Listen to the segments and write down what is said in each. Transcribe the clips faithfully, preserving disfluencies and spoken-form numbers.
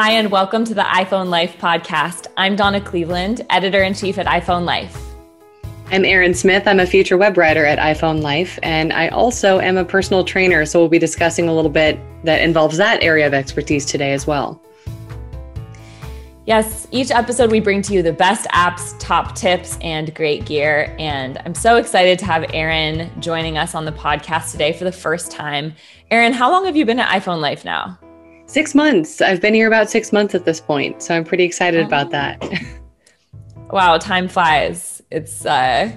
Hi, and welcome to the iPhone Life podcast. I'm Donna Cleveland, editor-in-chief at iPhone Life. I'm Erin Smith. I'm a future web writer at iPhone Life, and I also am a personal trainer, so we'll be discussing a little bit that involves that area of expertise today as well. Yes, each episode we bring to you the best apps, top tips, and great gear. And I'm so excited to have Erin joining us on the podcast today for the first time. Erin, how long have you been at iPhone Life now? Six months. I've been here about six months at this point, so I'm pretty excited about that. Wow, time flies. It's uh,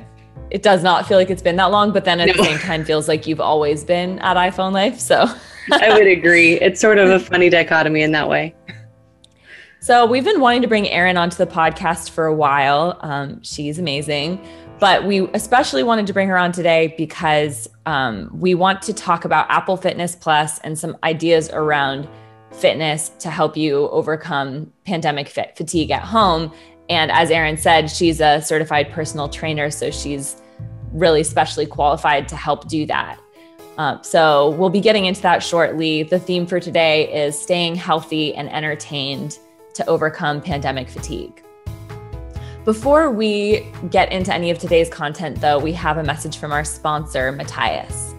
it does not feel like it's been that long, but then at no. the same time feels like you've always been at iPhone Life. So I would agree. It's sort of a funny dichotomy in that way. So we've been wanting to bring Erin onto the podcast for a while. Um, she's amazing, but we especially wanted to bring her on today because um, we want to talk about Apple Fitness Plus and some ideas around fitness to help you overcome pandemic fit fatigue at home. And as Erin said, she's a certified personal trainer, so she's really specially qualified to help do that. Um, so we'll be getting into that shortly. The theme for today is staying healthy and entertained to overcome pandemic fatigue. Before we get into any of today's content, though, we have a message from our sponsor, Matias.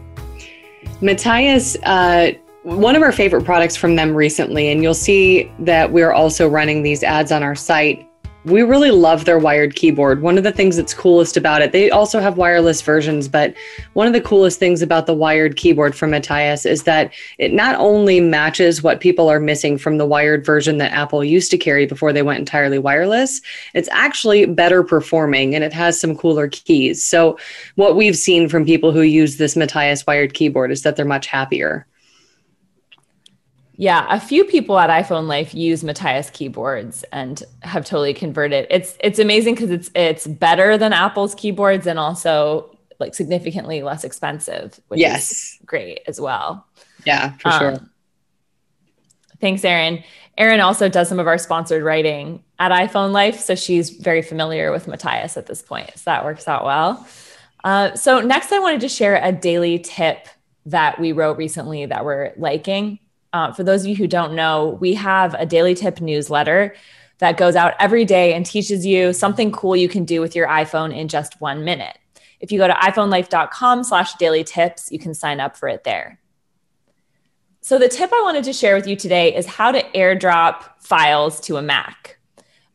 Matias, uh, one of our favorite products from them recently, and you'll see that we're also running these ads on our site. We really love their wired keyboard. One of the things that's coolest about it, they also have wireless versions, but one of the coolest things about the wired keyboard from Matias is that it not only matches what people are missing from the wired version that Apple used to carry before they went entirely wireless, it's actually better performing and it has some cooler keys. So what we've seen from people who use this Matias wired keyboard is that they're much happier. Yeah, a few people at iPhone Life use Matias keyboards and have totally converted. It's it's amazing because it's it's better than Apple's keyboards and also like significantly less expensive, which yes. is great as well. Yeah, for um, sure. Thanks, Erin. Erin also does some of our sponsored writing at iPhone Life, so she's very familiar with Matias at this point, so that works out well. Uh, so next I wanted to share a daily tip that we wrote recently that we're liking. Uh, for those of you who don't know, we have a daily tip newsletter that goes out every day and teaches you something cool you can do with your iPhone in just one minute. If you go to iPhonelife.com slash daily tips, you can sign up for it there. So the tip I wanted to share with you today is how to AirDrop files to a Mac.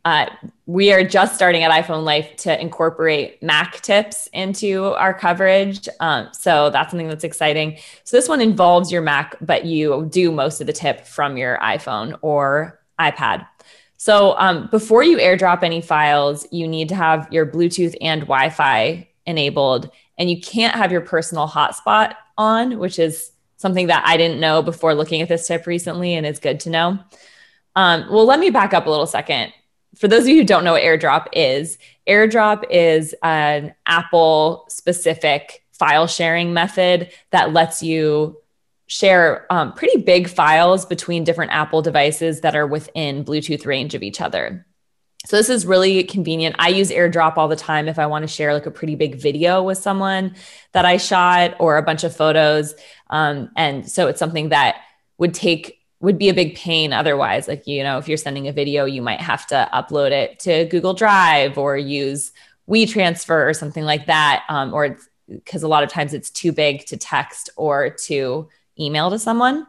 Uh, we are just starting at iPhone Life to incorporate Mac tips into our coverage. Um, so that's something that's exciting. So this one involves your Mac, but you do most of the tip from your iPhone or iPad. So um, before you AirDrop any files, you need to have your Bluetooth and Wi-Fi enabled, and you can't have your personal hotspot on, which is something that I didn't know before looking at this tip recently, and it's good to know. Um, well, let me back up a little second. For those of you who don't know what AirDrop is, AirDrop is an Apple-specific file sharing method that lets you share um, pretty big files between different Apple devices that are within Bluetooth range of each other. So this is really convenient. I use AirDrop all the time if I want to share like a pretty big video with someone that I shot or a bunch of photos. Um, and so it's something that would take would be a big pain otherwise. Like, you know, if you're sending a video, you might have to upload it to Google Drive or use WeTransfer or something like that. Um, or because a lot of times it's too big to text or to email to someone.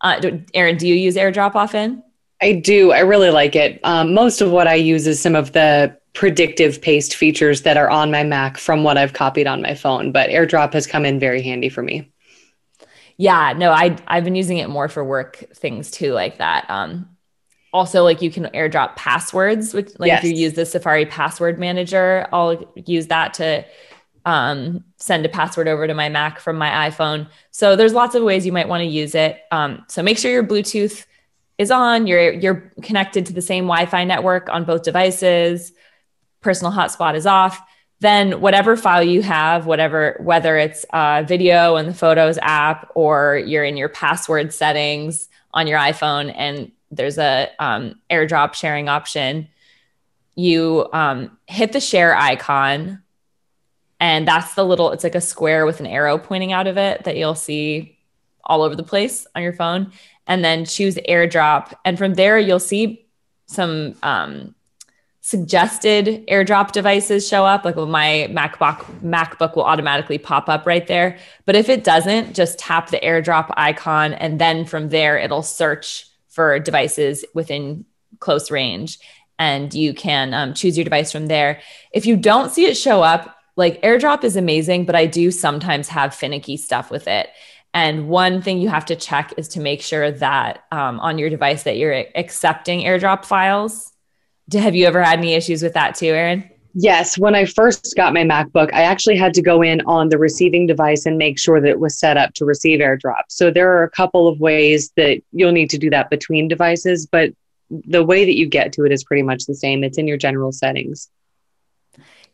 Uh, do, Erin, do you use AirDrop often? I do. I really like it. Um, most of what I use is some of the predictive paste features that are on my Mac from what I've copied on my phone, but AirDrop has come in very handy for me. Yeah, no, I, I've been using it more for work things too, like that. Um, also, like you can AirDrop passwords, which like yes. if you use the Safari password manager, I'll use that to um, send a password over to my Mac from my iPhone. So there's lots of ways you might want to use it. Um, so make sure your Bluetooth is on, you're, you're connected to the same Wi-Fi network on both devices, personal hotspot is off. Then whatever file you have, whatever, whether it's uh, video in the Photos app or you're in your password settings on your iPhone and there's a um, AirDrop sharing option, you um, hit the share icon and that's the little, it's like a square with an arrow pointing out of it that you'll see all over the place on your phone, and then choose AirDrop. And from there, you'll see some um, suggested AirDrop devices show up. Like, well, my MacBook, MacBook will automatically pop up right there. But if it doesn't, just tap the AirDrop icon, and then from there, it'll search for devices within close range. And you can um, choose your device from there. If you don't see it show up, like, AirDrop is amazing, but I do sometimes have finicky stuff with it. And one thing you have to check is to make sure that um, on your device that you're accepting AirDrop files. Have you ever had any issues with that too, Erin? Yes. When I first got my MacBook, I actually had to go in on the receiving device and make sure that it was set up to receive AirDrop. So there are a couple of ways that you'll need to do that between devices, but the way that you get to it is pretty much the same. It's in your general settings.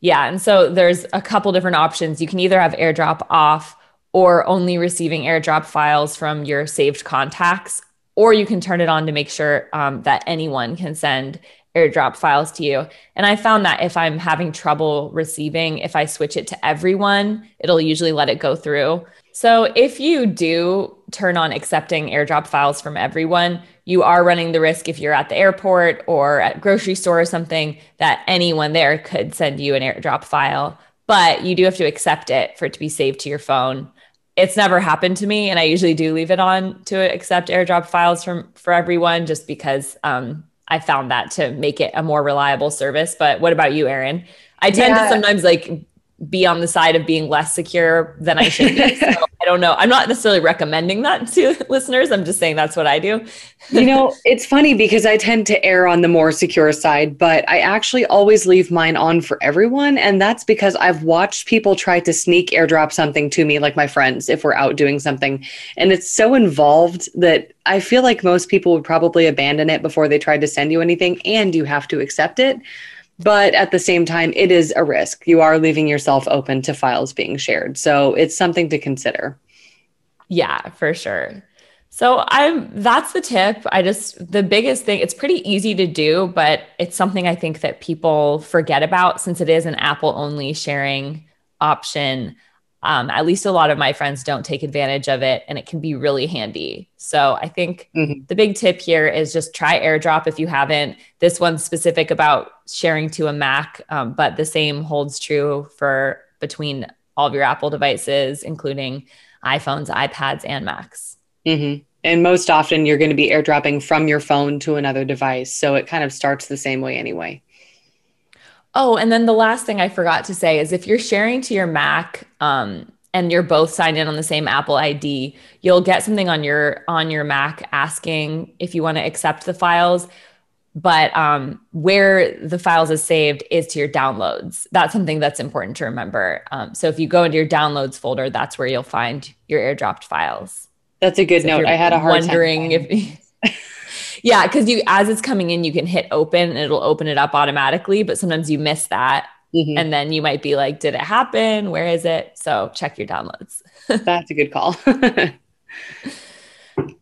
Yeah. And so there's a couple different options. You can either have AirDrop off or only receiving AirDrop files from your saved contacts, or you can turn it on to make sure um, that anyone can send AirDrop files to you. And I found that if I'm having trouble receiving, if I switch it to everyone, it'll usually let it go through. So if you do turn on accepting AirDrop files from everyone, you are running the risk, if you're at the airport or at grocery store or something, that anyone there could send you an AirDrop file, but you do have to accept it for it to be saved to your phone. It's never happened to me, and I usually do leave it on to accept AirDrop files from for everyone, just because um, I found that to make it a more reliable service. But what about you, Erin? I tend yeah. to sometimes like be on the side of being less secure than I should be. So I don't know. I'm not necessarily recommending that to listeners. I'm just saying that's what I do. You know, it's funny because I tend to err on the more secure side, but I actually always leave mine on for everyone. And that's because I've watched people try to sneak AirDrop something to me, like my friends, if we're out doing something. And it's so involved that I feel like most people would probably abandon it before they tried to send you anything, and you have to accept it. But at the same time, it is a risk. You are leaving yourself open to files being shared. So it's something to consider. Yeah, for sure. So I'm, that's the tip. I just, the biggest thing, it's pretty easy to do, but it's something I think that people forget about, since it is an Apple only sharing option. Um, at least a lot of my friends don't take advantage of it, and it can be really handy. So I think mm-hmm. the big tip here is just try AirDrop if you haven't. This one's specific about sharing to a Mac, um, but the same holds true for between all of your Apple devices, including iPhones, iPads, and Macs. Mm-hmm. And most often you're going to be airdropping from your phone to another device. So it kind of starts the same way anyway. Oh, and then the last thing I forgot to say is if you're sharing to your Mac um, and you're both signed in on the same Apple I D, you'll get something on your on your Mac asking if you want to accept the files, but um, where the files is saved is to your downloads. That's something that's important to remember. Um, so if you go into your downloads folder, that's where you'll find your airdropped files. That's a good so note. I had a hard wondering time. if. Yeah, because you as it's coming in, you can hit open and it'll open it up automatically. But sometimes you miss that. Mm-hmm. And then you might be like, did it happen? Where is it? So check your downloads. That's a good call.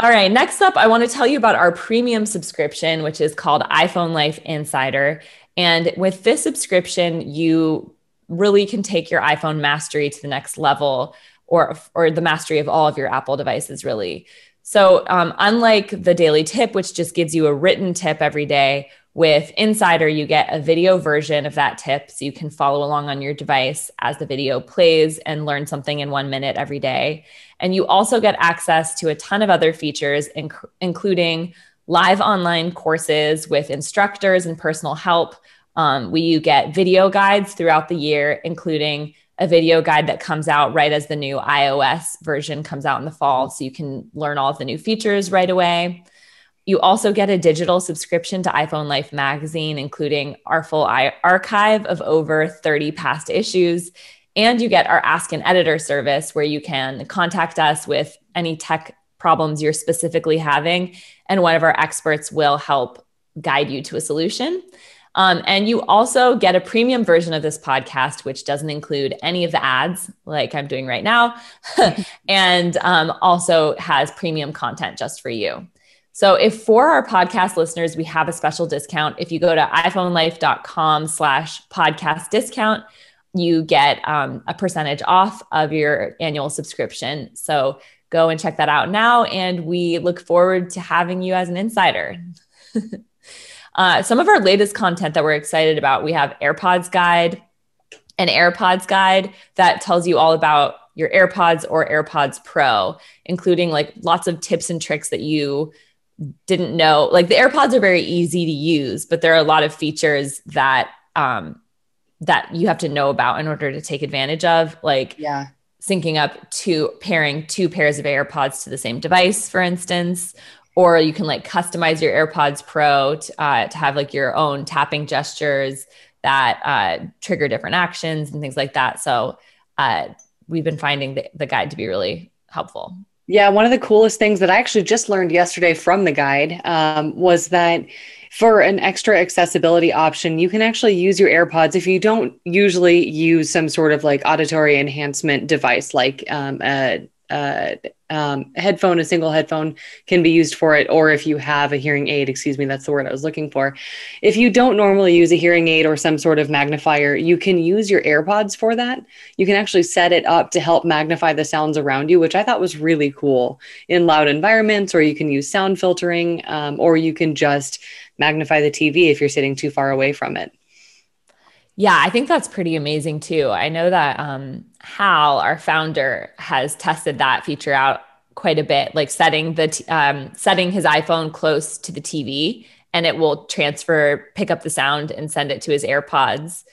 All right. Next up, I want to tell you about our premium subscription, which is called iPhone Life Insider. And with this subscription, you really can take your iPhone mastery to the next level, or, or the mastery of all of your Apple devices, really. So um, unlike the daily tip, which just gives you a written tip every day, with Insider, you get a video version of that tip. So you can follow along on your device as the video plays and learn something in one minute every day. And you also get access to a ton of other features, inc- including live online courses with instructors and personal help. Um, where you get video guides throughout the year, including a video guide that comes out right as the new iOS version comes out in the fall. So you can learn all of the new features right away. You also get a digital subscription to iPhone Life magazine, including our full archive of over thirty past issues. And you get our Ask an Editor service, where you can contact us with any tech problems you're specifically having, and one of our experts will help guide you to a solution. Um, and you also get a premium version of this podcast, which doesn't include any of the ads like I'm doing right now, and um, also has premium content just for you. So if for our podcast listeners, we have a special discount. If you go to iPhone Life dot com slash podcast discount, you get um, a percentage off of your annual subscription. So go and check that out now. And we look forward to having you as an insider. Uh, some of our latest content that we're excited about, we have AirPods Guide, an AirPods Guide that tells you all about your AirPods or AirPods Pro, including like lots of tips and tricks that you didn't know. Like the AirPods are very easy to use, but there are a lot of features that um, that you have to know about in order to take advantage of, like yeah. syncing up to pairing two pairs of AirPods to the same device, for instance. Or you can like customize your AirPods Pro to, uh, to have like your own tapping gestures that uh, trigger different actions and things like that. So uh, we've been finding the, the guide to be really helpful. Yeah. One of the coolest things that I actually just learned yesterday from the guide um, was that for an extra accessibility option, you can actually use your AirPods if you don't usually use some sort of like auditory enhancement device, like um, a Uh, um, headphone, a single headphone can be used for it. Or if you have a hearing aid, excuse me, that's the word I was looking for. If you don't normally use a hearing aid or some sort of magnifier, you can use your AirPods for that. You can actually set it up to help magnify the sounds around you, which I thought was really cool in loud environments, or you can use sound filtering, um, or you can just magnify the T V if you're sitting too far away from it. Yeah, I think that's pretty amazing too. I know that um, Hal, our founder, has tested that feature out quite a bit, like setting the t- um, setting his iPhone close to the T V, and it will transfer, pick up the sound, and send it to his AirPods,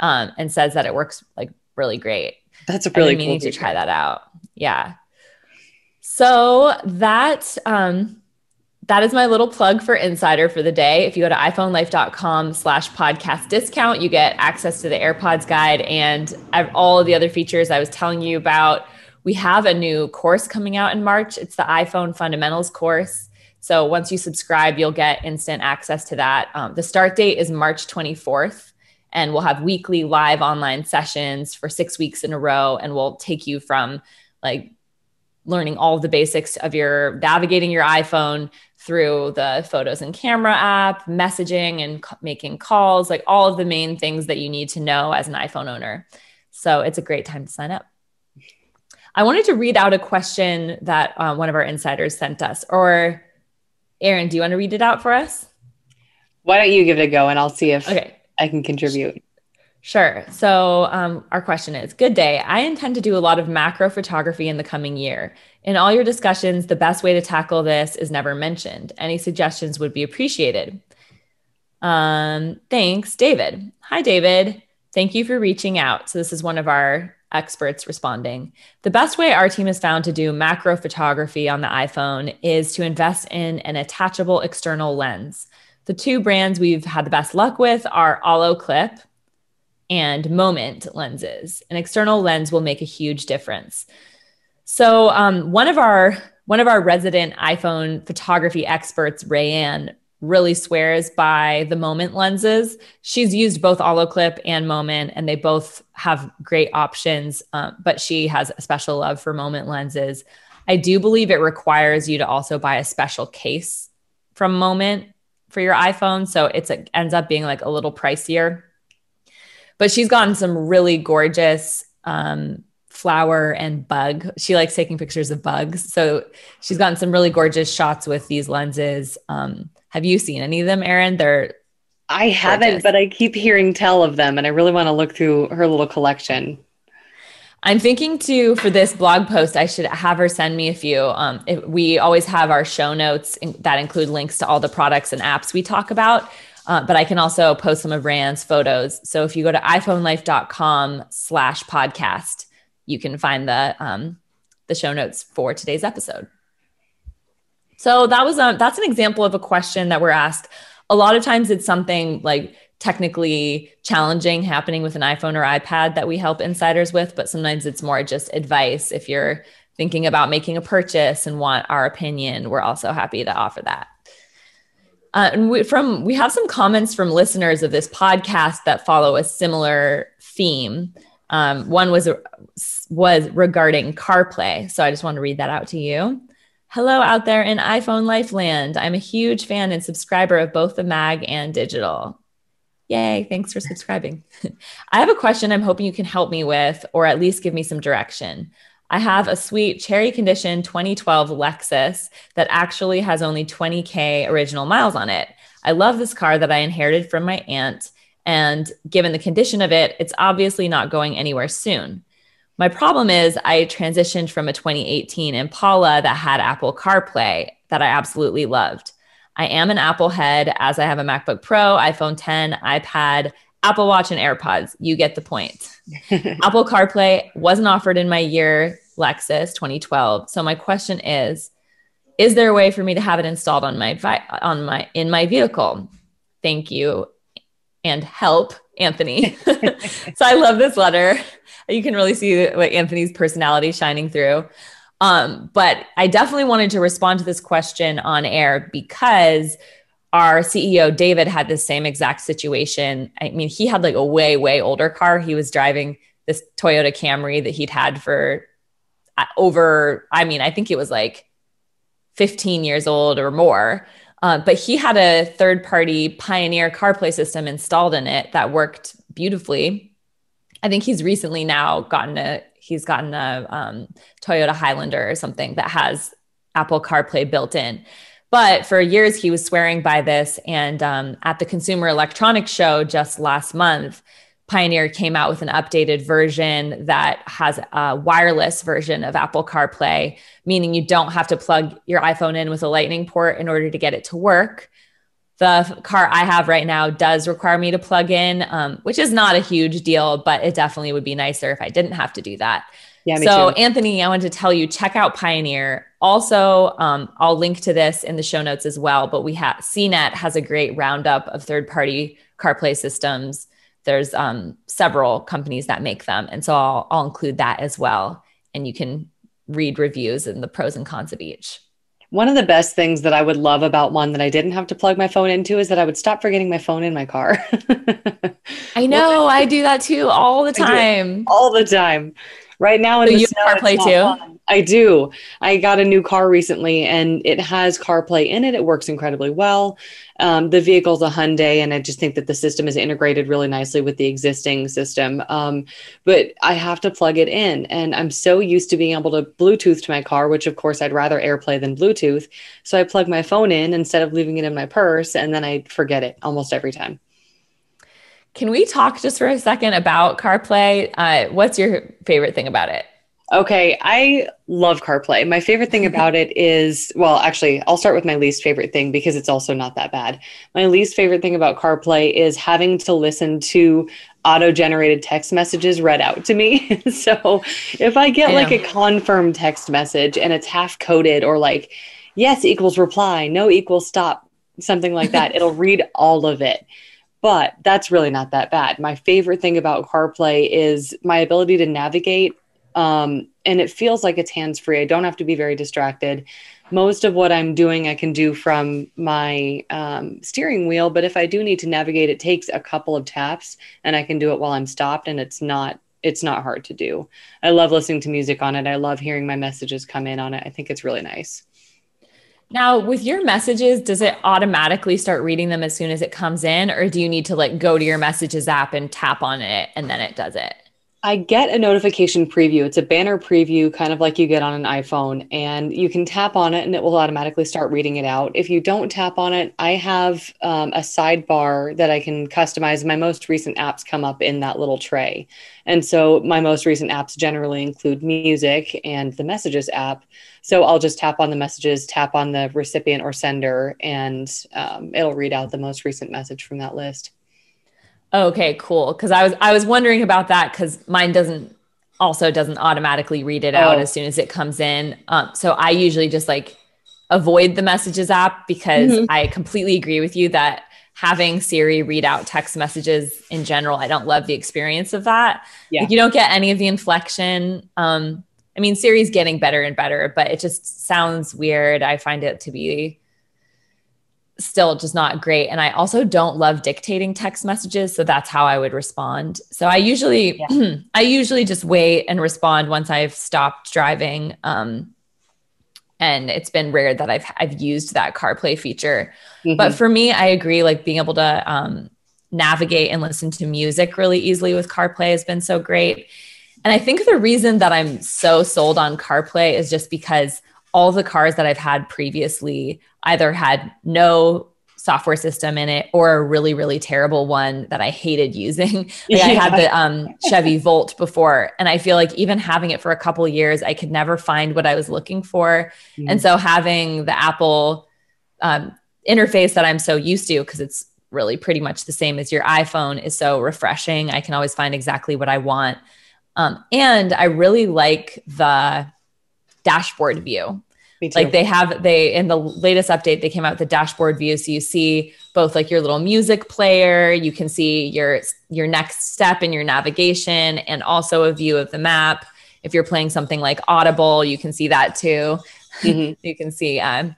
um, and says that it works like really great. That's a really cool feature. I need to try that out. Yeah. So that. Um, That is my little plug for Insider for the day. If you go to iPhoneLife.com slash podcast discount, you get access to the AirPods guide and all of the other features I was telling you about. We have a new course coming out in March. It's the iPhone Fundamentals course. So once you subscribe, you'll get instant access to that. Um, the start date is March twenty-fourth, and we'll have weekly live online sessions for six weeks in a row, and we'll take you from like learning all the basics of your navigating your iPhone through the photos and camera app, messaging and c- making calls, like all of the main things that you need to know as an iPhone owner. So it's a great time to sign up. I wanted to read out a question that uh, one of our insiders sent us. Or Erin, do you want to read it out for us? Why don't you give it a go and I'll see if okay. I can contribute. Sure. So um, our question is, good day. I intend to do a lot of macro photography in the coming year. In all your discussions, the best way to tackle this is never mentioned. Any suggestions would be appreciated. Um, thanks, David. Hi, David. Thank you for reaching out. So this is one of our experts responding. The best way our team has found to do macro photography on the iPhone is to invest in an attachable external lens. The two brands we've had the best luck with are Olloclip and Moment lenses. An external lens will make a huge difference. So um, one of our one of our resident iPhone photography experts, Rayanne, really swears by the Moment lenses. She's used both Olloclip and Moment, and they both have great options, um, but she has a special love for Moment lenses. I do believe it requires you to also buy a special case from Moment for your iPhone, so it's, it ends up being like a little pricier. But she's gotten some really gorgeous um, flower and bug. She likes taking pictures of bugs. So she's gotten some really gorgeous shots with these lenses. Um, have you seen any of them, Erin? They're I haven't, gorgeous. But I keep hearing tell of them. And I really want to look through her little collection. I'm thinking too, for this blog post, I should have her send me a few. Um, it, we always have our show notes in, that include links to all the products and apps we talk about. Uh, but I can also post some of Rand's photos. So if you go to iPhoneLife.com slash podcast, you can find the um, the show notes for today's episode. So that was a, that's an example of a question that we're asked. A lot of times it's something like technically challenging happening with an iPhone or iPad that we help insiders with, but sometimes it's more just advice. If you're thinking about making a purchase and want our opinion, we're also happy to offer that. Uh, and we, from we have some comments from listeners of this podcast that follow a similar theme. Um, one was was regarding CarPlay, so I just want to read that out to you. Hello out there in iPhone Life land. I'm a huge fan and subscriber of both the mag and digital. Yay, thanks for subscribing. I have a question I'm hoping you can help me with, or at least give me some direction. I have a sweet cherry condition twenty twelve Lexus that actually has only twenty K original miles on it. I love this car that I inherited from my aunt, and given the condition of it, it's obviously not going anywhere soon. My problem is I transitioned from a twenty eighteen Impala that had Apple CarPlay that I absolutely loved. I am an Apple head, as I have a MacBook Pro, iPhone ten, iPad, Apple Watch, and AirPods. You get the point. Apple CarPlay wasn't offered in my year Lexus twenty twelve. So my question is, is there a way for me to have it installed on my vi- on my in my vehicle? Thank you, and help, Anthony. So I love this letter. You can really see what Anthony's personality shining through. Um, but I definitely wanted to respond to this question on air because our C E O, David, had the same exact situation. I mean, he had like a way, way older car. He was driving this Toyota Camry that he'd had for over, I mean, I think it was like fifteen years old or more. Uh, but he had a third-party Pioneer CarPlay system installed in it that worked beautifully. I think he's recently now gotten a, he's gotten a um, Toyota Highlander or something that has Apple CarPlay built in. But for years, he was swearing by this. And um, at the Consumer Electronics Show just last month, Pioneer came out with an updated version that has a wireless version of Apple CarPlay, meaning you don't have to plug your iPhone in with a lightning port in order to get it to work. The car I have right now does require me to plug in, um, which is not a huge deal, but it definitely would be nicer if I didn't have to do that. Yeah, me so too. Anthony, I wanted to tell you, check out Pioneer. Also, um, I'll link to this in the show notes as well, but we have C net has a great roundup of third-party CarPlay systems. There's um, several companies that make them. And so I'll, I'll include that as well. And you can read reviews and the pros and cons of each. One of the best things that I would love about one that I didn't have to plug my phone into is that I would stop forgetting my phone in my car. I know. Well, I do that too all the time. All the time. Right now. So in the you have CarPlay too? Fun. I do. I got a new car recently and it has CarPlay in it. It works incredibly well. Um, the vehicle's a Hyundai, and I just think that the system is integrated really nicely with the existing system. Um, but I have to plug it in, and I'm so used to being able to Bluetooth to my car, which of course I'd rather AirPlay than Bluetooth. So I plug my phone in instead of leaving it in my purse, and then I forget it almost every time. Can we talk just for a second about CarPlay? Uh, what's your favorite thing about it? Okay. I love CarPlay. My favorite thing about it is, well, actually, I'll start with my least favorite thing because it's also not that bad. My least favorite thing about CarPlay is having to listen to auto-generated text messages read out to me. So if I get I like a confirmed text message and it's half coded or like, yes equals reply, no equals stop, something like that, it'll read all of it. But that's really not that bad. My favorite thing about CarPlay is my ability to navigate. Um, and it feels like it's hands-free. I don't have to be very distracted. Most of what I'm doing, I can do from my um, steering wheel, but if I do need to navigate, it takes a couple of taps and I can do it while I'm stopped, and it's not, it's not hard to do. I love listening to music on it. I love hearing my messages come in on it. I think it's really nice. Now, with your messages, does it automatically start reading them as soon as it comes in, or do you need to like go to your messages app and tap on it and then it does it? I get a notification preview. It's a banner preview, kind of like you get on an iPhone, and you can tap on it and it will automatically start reading it out. If you don't tap on it, I have um, a sidebar that I can customize. My most recent apps come up in that little tray. And so my most recent apps generally include music and the messages app. So I'll just tap on the messages, tap on the recipient or sender, and um, it'll read out the most recent message from that list. Okay, cool. Cause I was, I was wondering about that cause mine doesn't also doesn't automatically read it oh. out as soon as it comes in. Um, so I usually just like avoid the messages app because mm-hmm. I completely agree with you that having Siri read out text messages in general, I don't love the experience of that. Yeah. Like you don't get any of the inflection. Um, I mean, Siri's getting better and better, but it just sounds weird. I find it to be still just not great. And I also don't love dictating text messages. So that's how I would respond. So I usually, yeah. I usually just wait and respond once I've stopped driving. Um, and it's been rare that I've, I've used that CarPlay feature, mm-hmm. but for me, I agree. Like being able to, um, navigate and listen to music really easily with CarPlay has been so great. And I think the reason that I'm so sold on CarPlay is just because all the cars that I've had previously either had no software system in it or a really, really terrible one that I hated using. Like yeah. I had the um, Chevy Volt before. And I feel like even having it for a couple of years, I could never find what I was looking for. Mm. And so having the Apple um, interface that I'm so used to, because it's really pretty much the same as your iPhone, is so refreshing. I can always find exactly what I want. Um, and I really like the dashboard view. Like they have, they, in the latest update, they came out with the dashboard view. So you see both like your little music player, you can see your, your next step in your navigation, and also a view of the map. If you're playing something like Audible, you can see that too. Mm-hmm. You can see, um,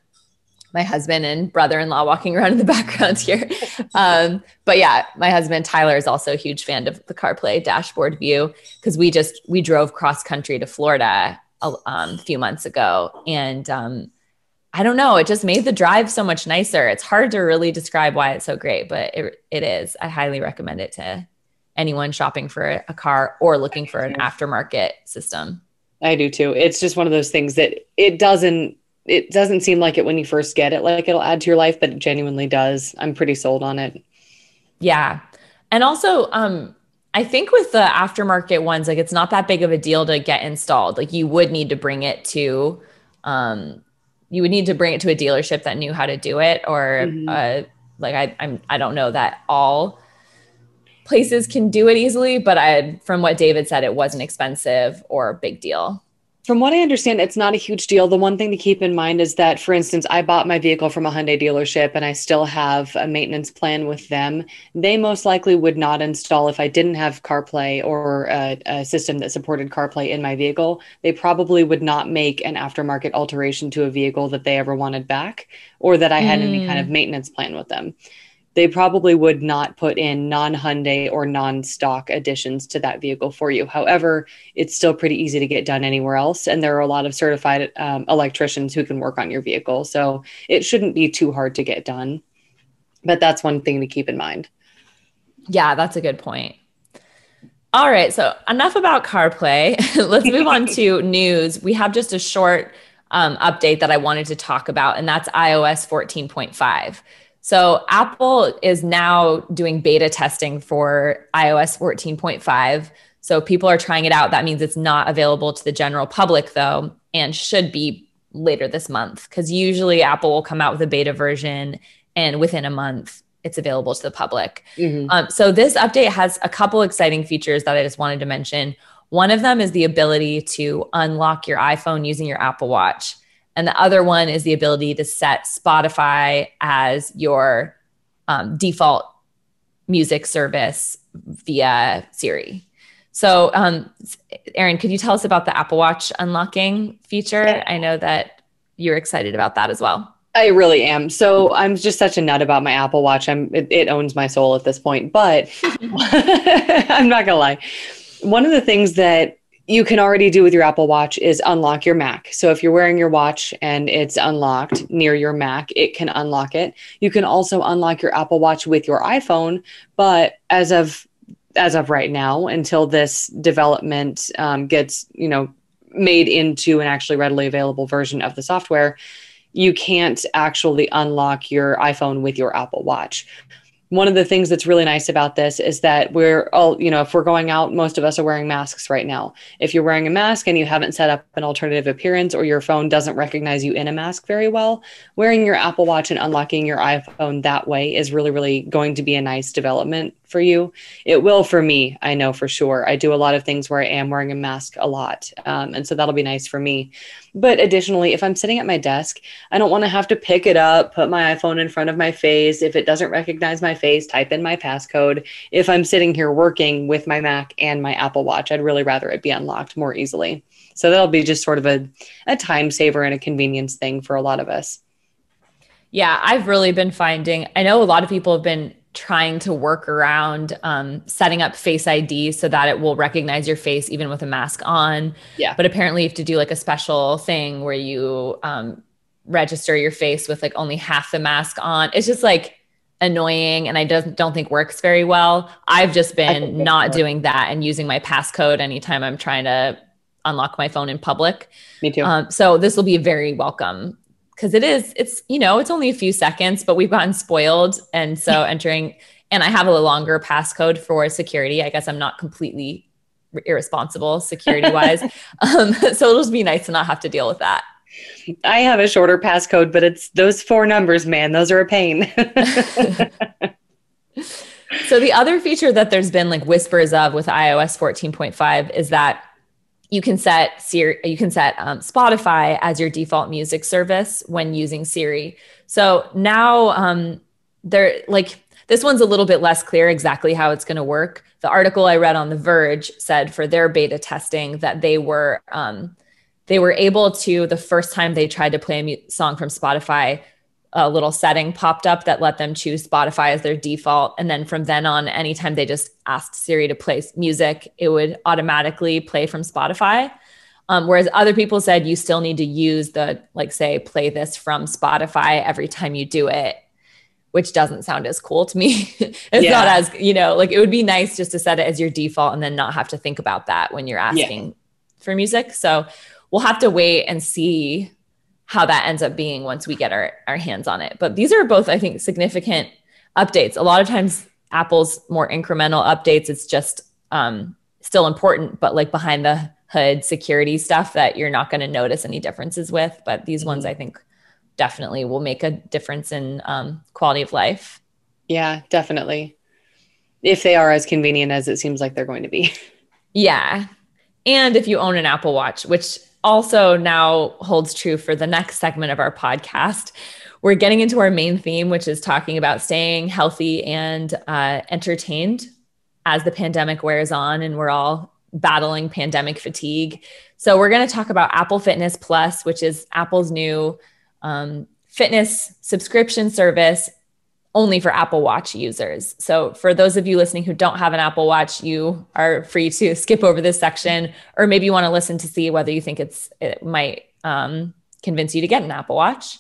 my husband and brother-in-law walking around in the background here. Um, but yeah, my husband, Tyler, is also a huge fan of the CarPlay dashboard view, because we just, we drove cross country to Florida a um, few months ago. And um, I don't know, it just made the drive so much nicer. It's hard to really describe why it's so great, but it, it is. I highly recommend it to anyone shopping for a car or looking for an aftermarket system. I do too. It's just one of those things that it doesn't, it doesn't seem like it when you first get it, like it'll add to your life, but it genuinely does. I'm pretty sold on it. Yeah. And also, um, I think with the aftermarket ones, like it's not that big of a deal to get installed. Like you would need to bring it to, um, you would need to bring it to a dealership that knew how to do it, or mm-hmm. uh, like I, I'm, I don't know that all places can do it easily, but I, from what David said, it wasn't expensive or a big deal. From what I understand, it's not a huge deal. The one thing to keep in mind is that, for instance, I bought my vehicle from a Hyundai dealership and I still have a maintenance plan with them. They most likely would not install if I didn't have CarPlay or a, a system that supported CarPlay in my vehicle. They probably would not make an aftermarket alteration to a vehicle that they ever wanted back, or that I had mm. any kind of maintenance plan with them. They probably would not put in non-Hyundai or non-stock additions to that vehicle for you. However, it's still pretty easy to get done anywhere else. And there are a lot of certified um, electricians who can work on your vehicle. So it shouldn't be too hard to get done. But that's one thing to keep in mind. Yeah, that's a good point. All right, so enough about CarPlay. Let's move on to news. We have just a short um, update that I wanted to talk about, and that's i O S fourteen point five. So Apple is now doing beta testing for i O S fourteen point five. So people are trying it out. That means it's not available to the general public though, and should be later this month, because usually Apple will come out with a beta version and within a month it's available to the public. Mm-hmm. Um, so this update has a couple exciting features that I just wanted to mention. One of them is the ability to unlock your iPhone using your Apple Watch. And the other one is the ability to set Spotify as your um, default music service via Siri. So, um, Erin, could you tell us about the Apple Watch unlocking feature? I know that you're excited about that as well. I really am. So I'm just such a nut about my Apple Watch. I'm it, it owns my soul at this point, but I'm not going to lie. One of the things that you can already do with your Apple Watch is unlock your Mac. So if you're wearing your watch and it's unlocked near your Mac, it can unlock it. You can also unlock your Apple Watch with your iPhone, but as of as of right now, until this development um, gets, you know, made into an actually readily available version of the software, you can't actually unlock your iPhone with your Apple Watch. One of the things that's really nice about this is that we're all, you know, if we're going out, most of us are wearing masks right now. If you're wearing a mask and you haven't set up an alternative appearance, or your phone doesn't recognize you in a mask very well, wearing your Apple Watch and unlocking your iPhone that way is really, really going to be a nice development for you. It will for me, I know for sure. I do a lot of things where I am wearing a mask a lot. Um, and so that'll be nice for me. But additionally, if I'm sitting at my desk, I don't want to have to pick it up, put my iPhone in front of my face. If it doesn't recognize my face, type in my passcode. If I'm sitting here working with my Mac and my Apple Watch, I'd really rather it be unlocked more easily. So that'll be just sort of a, a time saver and a convenience thing for a lot of us. Yeah, I've really been finding, I know a lot of people have been trying to work around um, setting up Face I D so that it will recognize your face even with a mask on. Yeah. But apparently you have to do like a special thing where you um, register your face with like only half the mask on. It's just like, annoying and I don't don't think works very well. I've just been not doing that and using my passcode anytime I'm trying to unlock my phone in public. Me too. Um, so this will be very welcome because it is, it's, you know, it's only a few seconds, but we've gotten spoiled. And so entering, and I have a longer passcode for security. I guess I'm not completely irresponsible security wise. um, so it'll just be nice to not have to deal with that. I have a shorter passcode, but it's those four numbers, man. Those are a pain. So the other feature that there's been like whispers of with i O S fourteen point five is that you can set Siri, you can set um, Spotify as your default music service when using Siri. So now um, they're like, this one's a little bit less clear exactly how it's going to work. The article I read on The Verge said for their beta testing that they were um, they were able to, the first time they tried to play a mu- song from Spotify, a little setting popped up that let them choose Spotify as their default. And then from then on, anytime they just asked Siri to play music, it would automatically play from Spotify. Um, whereas other people said you still need to use the, like, say, play this from Spotify every time you do it, which doesn't sound as cool to me. It's yeah. not as, you know, like it would be nice just to set it as your default and then not have to think about that when you're asking yeah. for music. So we'll have to wait and see how that ends up being once we get our, our hands on it. But these are both, I think, significant updates. A lot of times Apple's more incremental updates, it's just um, still important, but like behind the hood security stuff that you're not going to notice any differences with. But these mm-hmm. ones, I think, definitely will make a difference in um, quality of life. Yeah, definitely. If they are as convenient as it seems like they're going to be. Yeah. And if you own an Apple Watch, which also now holds true for the next segment of our podcast. We're getting into our main theme, which is talking about staying healthy and uh, entertained as the pandemic wears on and we're all battling pandemic fatigue. So we're going to talk about Apple Fitness Plus, which is Apple's new um, fitness subscription service only for Apple Watch users. So for those of you listening who don't have an Apple Watch, you are free to skip over this section, or maybe you want to listen to see whether you think it's it might um, convince you to get an Apple Watch.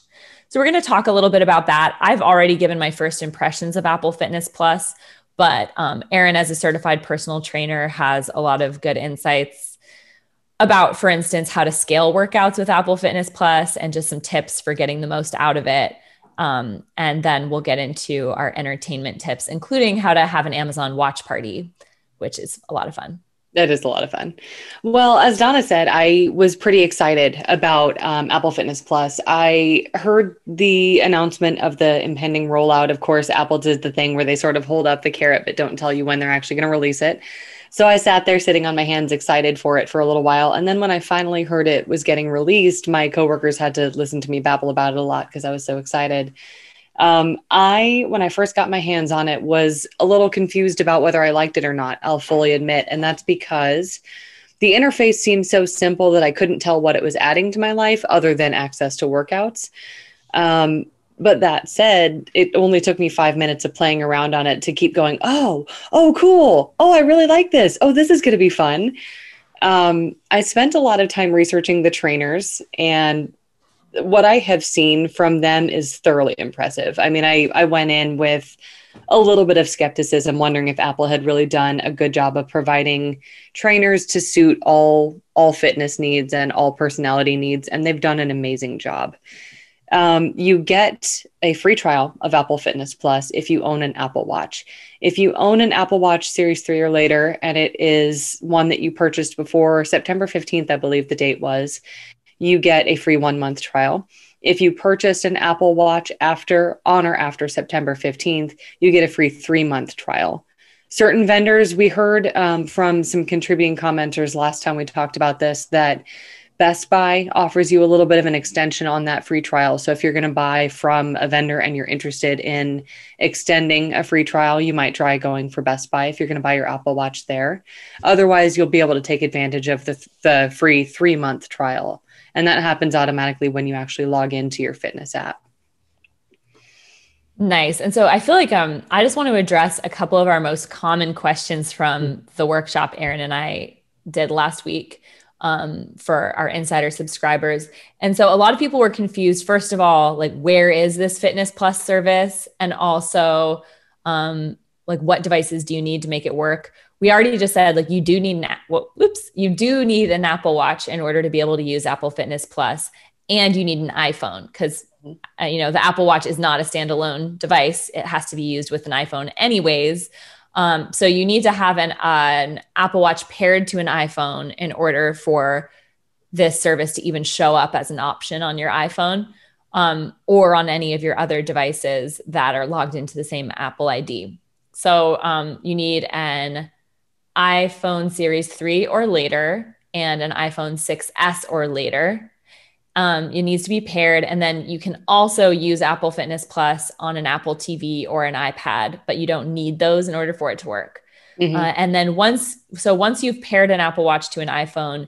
So we're going to talk a little bit about that. I've already given my first impressions of Apple Fitness Plus, but um, Erin, as a certified personal trainer, has a lot of good insights about, for instance, how to scale workouts with Apple Fitness Plus and just some tips for getting the most out of it. Um, and then we'll get into our entertainment tips, including how to have an Amazon watch party, which is a lot of fun. That is a lot of fun. Well, as Donna said, I was pretty excited about um, Apple Fitness Plus. I heard the announcement of the impending rollout. Of course, Apple did the thing where they sort of hold up the carrot, but don't tell you when they're actually going to release it. So I sat there sitting on my hands excited for it for a little while. And then when I finally heard it was getting released, my coworkers had to listen to me babble about it a lot because I was so excited. Um, I, when I first got my hands on it, was a little confused about whether I liked it or not, I'll fully admit. And that's because the interface seemed so simple that I couldn't tell what it was adding to my life other than access to workouts. Um, But that said, it only took me five minutes of playing around on it to keep going, oh, oh, cool. Oh, I really like this. Oh, this is going to be fun. Um, I spent a lot of time researching the trainers, and what I have seen from them is thoroughly impressive. I mean, I, I went in with a little bit of skepticism, wondering if Apple had really done a good job of providing trainers to suit all, all fitness needs and all personality needs, and they've done an amazing job. Um, you get a free trial of Apple Fitness Plus if you own an Apple Watch. If you own an Apple Watch Series three or later, and it is one that you purchased before September fifteenth, I believe the date was, you get a free one-month trial. If you purchased an Apple Watch after, on or after September fifteenth, you get a free three-month trial. Certain vendors, we heard um, from some contributing commenters last time we talked about this, that Best Buy offers you a little bit of an extension on that free trial. So if you're going to buy from a vendor and you're interested in extending a free trial, you might try going for Best Buy if you're going to buy your Apple Watch there. Otherwise, you'll be able to take advantage of the, the free three-month trial. And that happens automatically when you actually log into your fitness app. Nice. And so I feel like um, I just want to address a couple of our most common questions from the workshop Erin and I did last week. um, for our insider subscribers. And so a lot of people were confused, first of all, like, where is this Fitness Plus service? And also, um, like, what devices do you need to make it work? We already just said, like, you do need an whoops, you do need an Apple Watch in order to be able to use Apple Fitness Plus, and you need an iPhone because, you know, the Apple Watch is not a standalone device. It has to be used with an iPhone anyways. Um, so you need to have an, uh, an Apple Watch paired to an iPhone in order for this service to even show up as an option on your iPhone, um, or on any of your other devices that are logged into the same Apple I D. So um, you need an iPhone Series three or later and an iPhone six S or later. Um, it needs to be paired. And then you can also use Apple Fitness Plus on an Apple T V or an iPad, but you don't need those in order for it to work. Mm-hmm. Uh, and then once, so once you've paired an Apple Watch to an iPhone,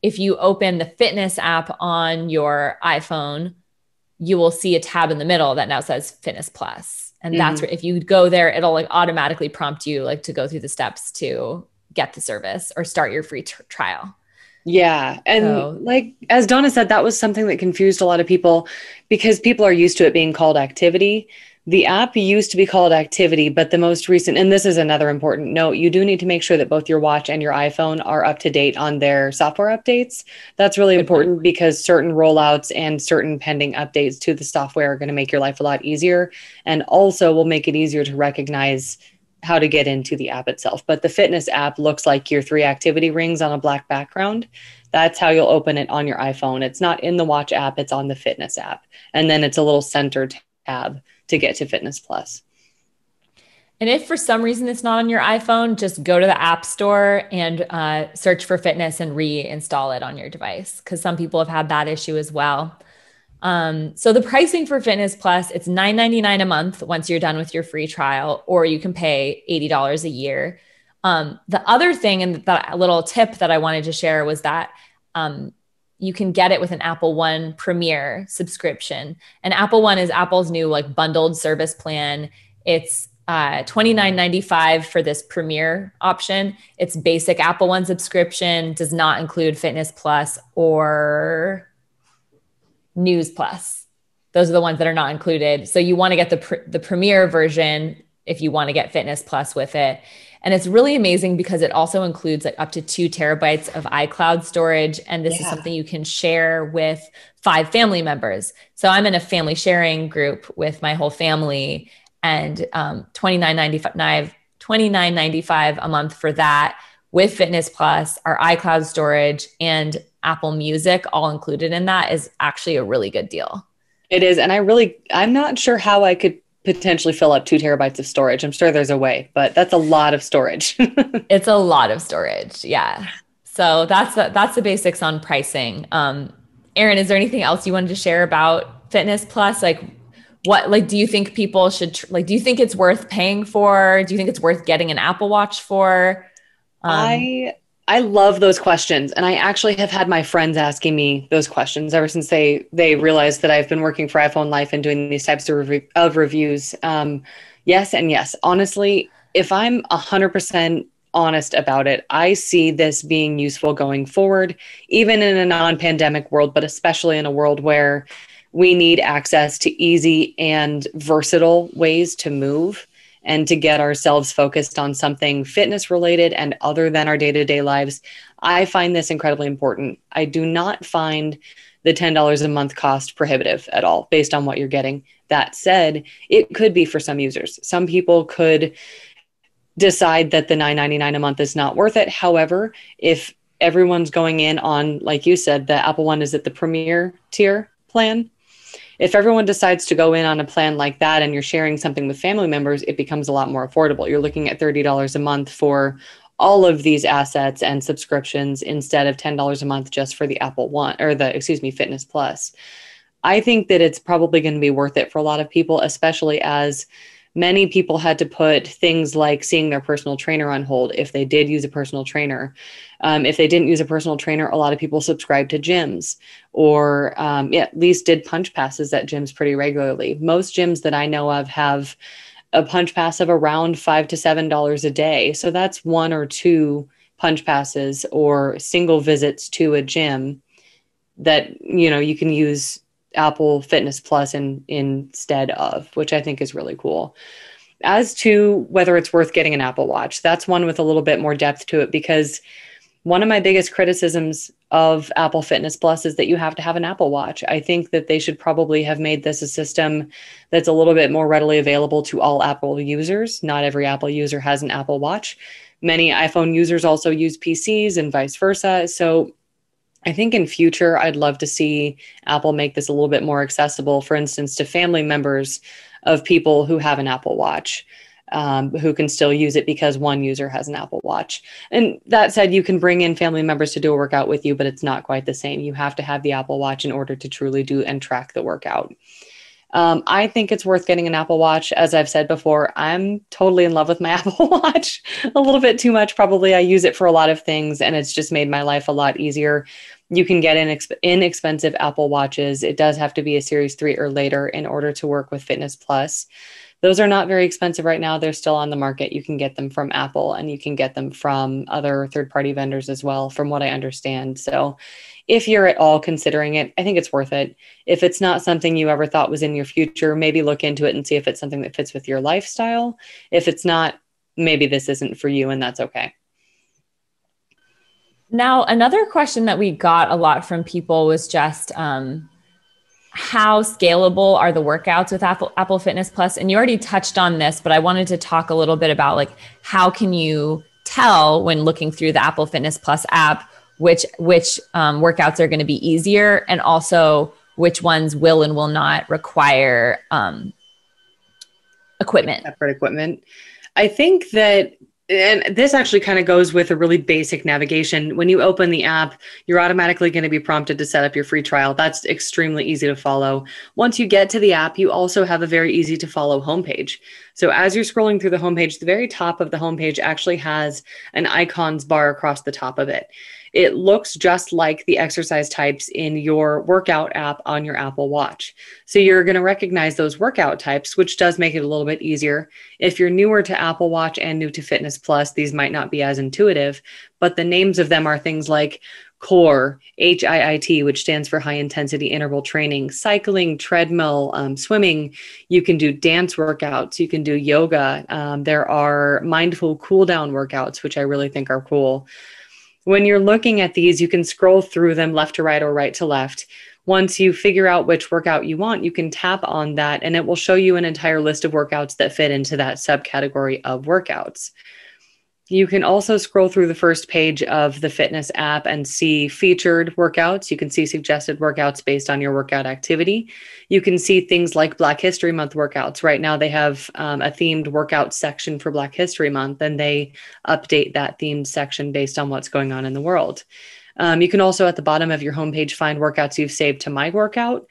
if you open the Fitness app on your iPhone, you will see a tab in the middle that now says Fitness Plus. And mm-hmm. that's where, if you go there, it'll like automatically prompt you like to go through the steps to get the service or start your free t- trial. Yeah. And so, like, as Donna said, that was something that confused a lot of people because people are used to it being called activity. The app used to be called activity, but the most recent, and this is another important note, you do need to make sure that both your watch and your iPhone are up to date on their software updates. That's really important because certain rollouts and certain pending updates to the software are going to make your life a lot easier and also will make it easier to recognize how to get into the app itself. But the Fitness app looks like your three activity rings on a black background. That's how you'll open it on your iPhone. It's not in the Watch app, it's on the Fitness app. And then it's a little center tab to get to Fitness Plus. And if for some reason it's not on your iPhone, just go to the App Store and uh, search for Fitness and reinstall it on your device, because some people have had that issue as well. Um, so the pricing for Fitness Plus, it's nine ninety-nine a month once you're done with your free trial, or you can pay eighty dollars a year. Um, the other thing, and that little tip that I wanted to share, was that um, you can get it with an Apple One Premier subscription. And Apple One is Apple's new like bundled service plan. It's uh, twenty-nine ninety-five for this Premier option. It's basic Apple One subscription, does not include Fitness Plus or News Plus. Those are the ones that are not included. So you want to get the pr- the Premier version if you want to get Fitness Plus with it. And it's really amazing because it also includes like up to two terabytes of iCloud storage. And this yeah. is something you can share with five family members. So I'm in a family sharing group with my whole family, and um, twenty-nine ninety-five a month for that with Fitness Plus, our iCloud storage, and Apple Music all included in that is actually a really good deal. It is. And I really, I'm not sure how I could potentially fill up two terabytes of storage. I'm sure there's a way, but that's a lot of storage. It's a lot of storage. Yeah. So that's the, that's the basics on pricing. Um, Erin, is there anything else you wanted to share about Fitness Plus? Like what, like, do you think people should, tr- like, do you think it's worth paying for? Do you think it's worth getting an Apple Watch for? Um, I, I love those questions. And I actually have had my friends asking me those questions ever since they, they realized that I've been working for iPhone Life and doing these types of, rev- of reviews. Um, yes. And yes, honestly, if I'm a hundred percent honest about it, I see this being useful going forward, even in a non-pandemic world, but especially in a world where we need access to easy and versatile ways to move and to get ourselves focused on something fitness related and other than our day-to-day lives. I find this incredibly important. I do not find the ten dollars a month cost prohibitive at all based on what you're getting. That said, it could be for some users. Some people could decide that the nine ninety-nine a month is not worth it. However, if everyone's going in on, like you said, the Apple One is at the Premier tier plan, if everyone decides to go in on a plan like that and you're sharing something with family members, it becomes a lot more affordable. You're looking at thirty dollars a month for all of these assets and subscriptions instead of ten dollars a month just for the Apple One, or the, excuse me, Fitness Plus. I think that it's probably going to be worth it for a lot of people, especially as many people had to put things like seeing their personal trainer on hold if they did use a personal trainer. Um, if they didn't use a personal trainer, a lot of people subscribed to gyms or um, yeah, at least did punch passes at gyms pretty regularly. Most gyms that I know of have a punch pass of around five to seven dollars a day. So that's one or two punch passes or single visits to a gym that, you know, you can use Apple Fitness Plus in, instead of, which I think is really cool. As to whether it's worth getting an Apple Watch, that's one with a little bit more depth to it, because one of my biggest criticisms of Apple Fitness Plus is that you have to have an Apple Watch. I think that they should probably have made this a system that's a little bit more readily available to all Apple users. Not every Apple user has an Apple Watch. Many iPhone users also use P Cs and vice versa. So I think in future, I'd love to see Apple make this a little bit more accessible, for instance, to family members of people who have an Apple Watch, um, who can still use it because one user has an Apple Watch. And that said, you can bring in family members to do a workout with you, but it's not quite the same. You have to have the Apple Watch in order to truly do and track the workout. Um, I think it's worth getting an Apple Watch. As I've said before, I'm totally in love with my Apple Watch, a little bit too much probably. I use it for a lot of things, and it's just made my life a lot easier. You can get inex- inexpensive Apple Watches. It does have to be a Series three or later in order to work with Fitness Plus. Those are not very expensive right now. They're still on the market. You can get them from Apple, and you can get them from other third-party vendors as well, from what I understand. So if you're at all considering it, I think it's worth it. If it's not something you ever thought was in your future, maybe look into it and see if it's something that fits with your lifestyle. If it's not, maybe this isn't for you, and that's okay. Now, another question that we got a lot from people was just um, how scalable are the workouts with Apple, Apple Fitness Plus? And you already touched on this, but I wanted to talk a little bit about, like, how can you tell when looking through the Apple Fitness Plus app which which um, workouts are going to be easier, and also which ones will and will not require um, equipment. Separate equipment. I think that. And this actually kind of goes with a really basic navigation. When you open the app, you're automatically going to be prompted to set up your free trial. That's extremely easy to follow. Once you get to the app, you also have a very easy to follow homepage. So as you're scrolling through the homepage, the very top of the homepage actually has an icons bar across the top of it. It looks just like the exercise types in your workout app on your Apple Watch. So you're going to recognize those workout types, which does make it a little bit easier. If you're newer to Apple Watch and new to Fitness Plus, these might not be as intuitive, but the names of them are things like CORE, H I I T, which stands for high intensity interval training, cycling, treadmill, um, swimming. You can do dance workouts. You can do yoga. Um, there are mindful cool down workouts, which I really think are cool. When you're looking at these, you can scroll through them left to right or right to left. Once you figure out which workout you want, you can tap on that, and it will show you an entire list of workouts that fit into that subcategory of workouts. You can also scroll through the first page of the fitness app and see featured workouts. You can see suggested workouts based on your workout activity. You can see things like Black History Month workouts. Right now they have um, a themed workout section for Black History Month, and they update that themed section based on what's going on in the world. Um, you can also at the bottom of your homepage find workouts you've saved to My Workout.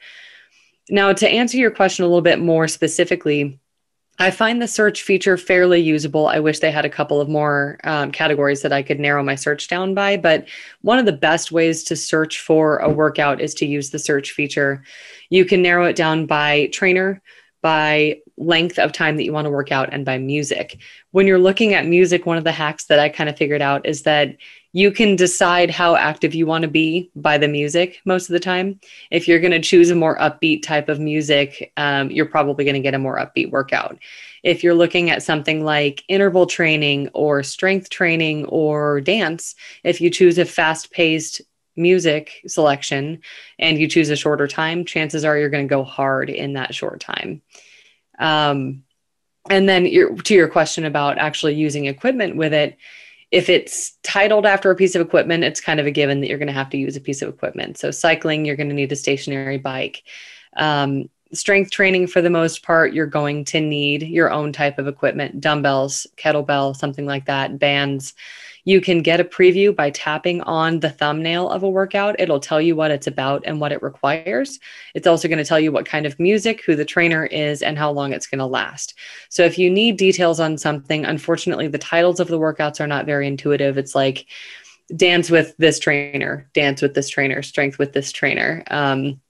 Now, to answer your question a little bit more specifically, I find the search feature fairly usable. I wish they had a couple of more um, categories that I could narrow my search down by, but one of the best ways to search for a workout is to use the search feature. You can narrow it down by trainer, by length of time that you want to work out, and by music. When you're looking at music, one of the hacks that I kind of figured out is that you can decide how active you want to be by the music most of the time. If you're going to choose a more upbeat type of music, um, you're probably going to get a more upbeat workout. If you're looking at something like interval training or strength training or dance, if you choose a fast-paced music selection and you choose a shorter time, chances are you're going to go hard in that short time. Um, and then your, to your question about actually using equipment with it, if it's titled after a piece of equipment, it's kind of a given that you're going to have to use a piece of equipment. So cycling, you're going to need a stationary bike. Um, strength training, for the most part, you're going to need your own type of equipment, dumbbells, kettlebell, something like that, bands. You can get a preview by tapping on the thumbnail of a workout. It'll tell you what it's about and what it requires. It's also going to tell you what kind of music, who the trainer is, and how long it's going to last. So if you need details on something, unfortunately, the titles of the workouts are not very intuitive. It's like dance with this trainer, dance with this trainer, strength with this trainer. Um,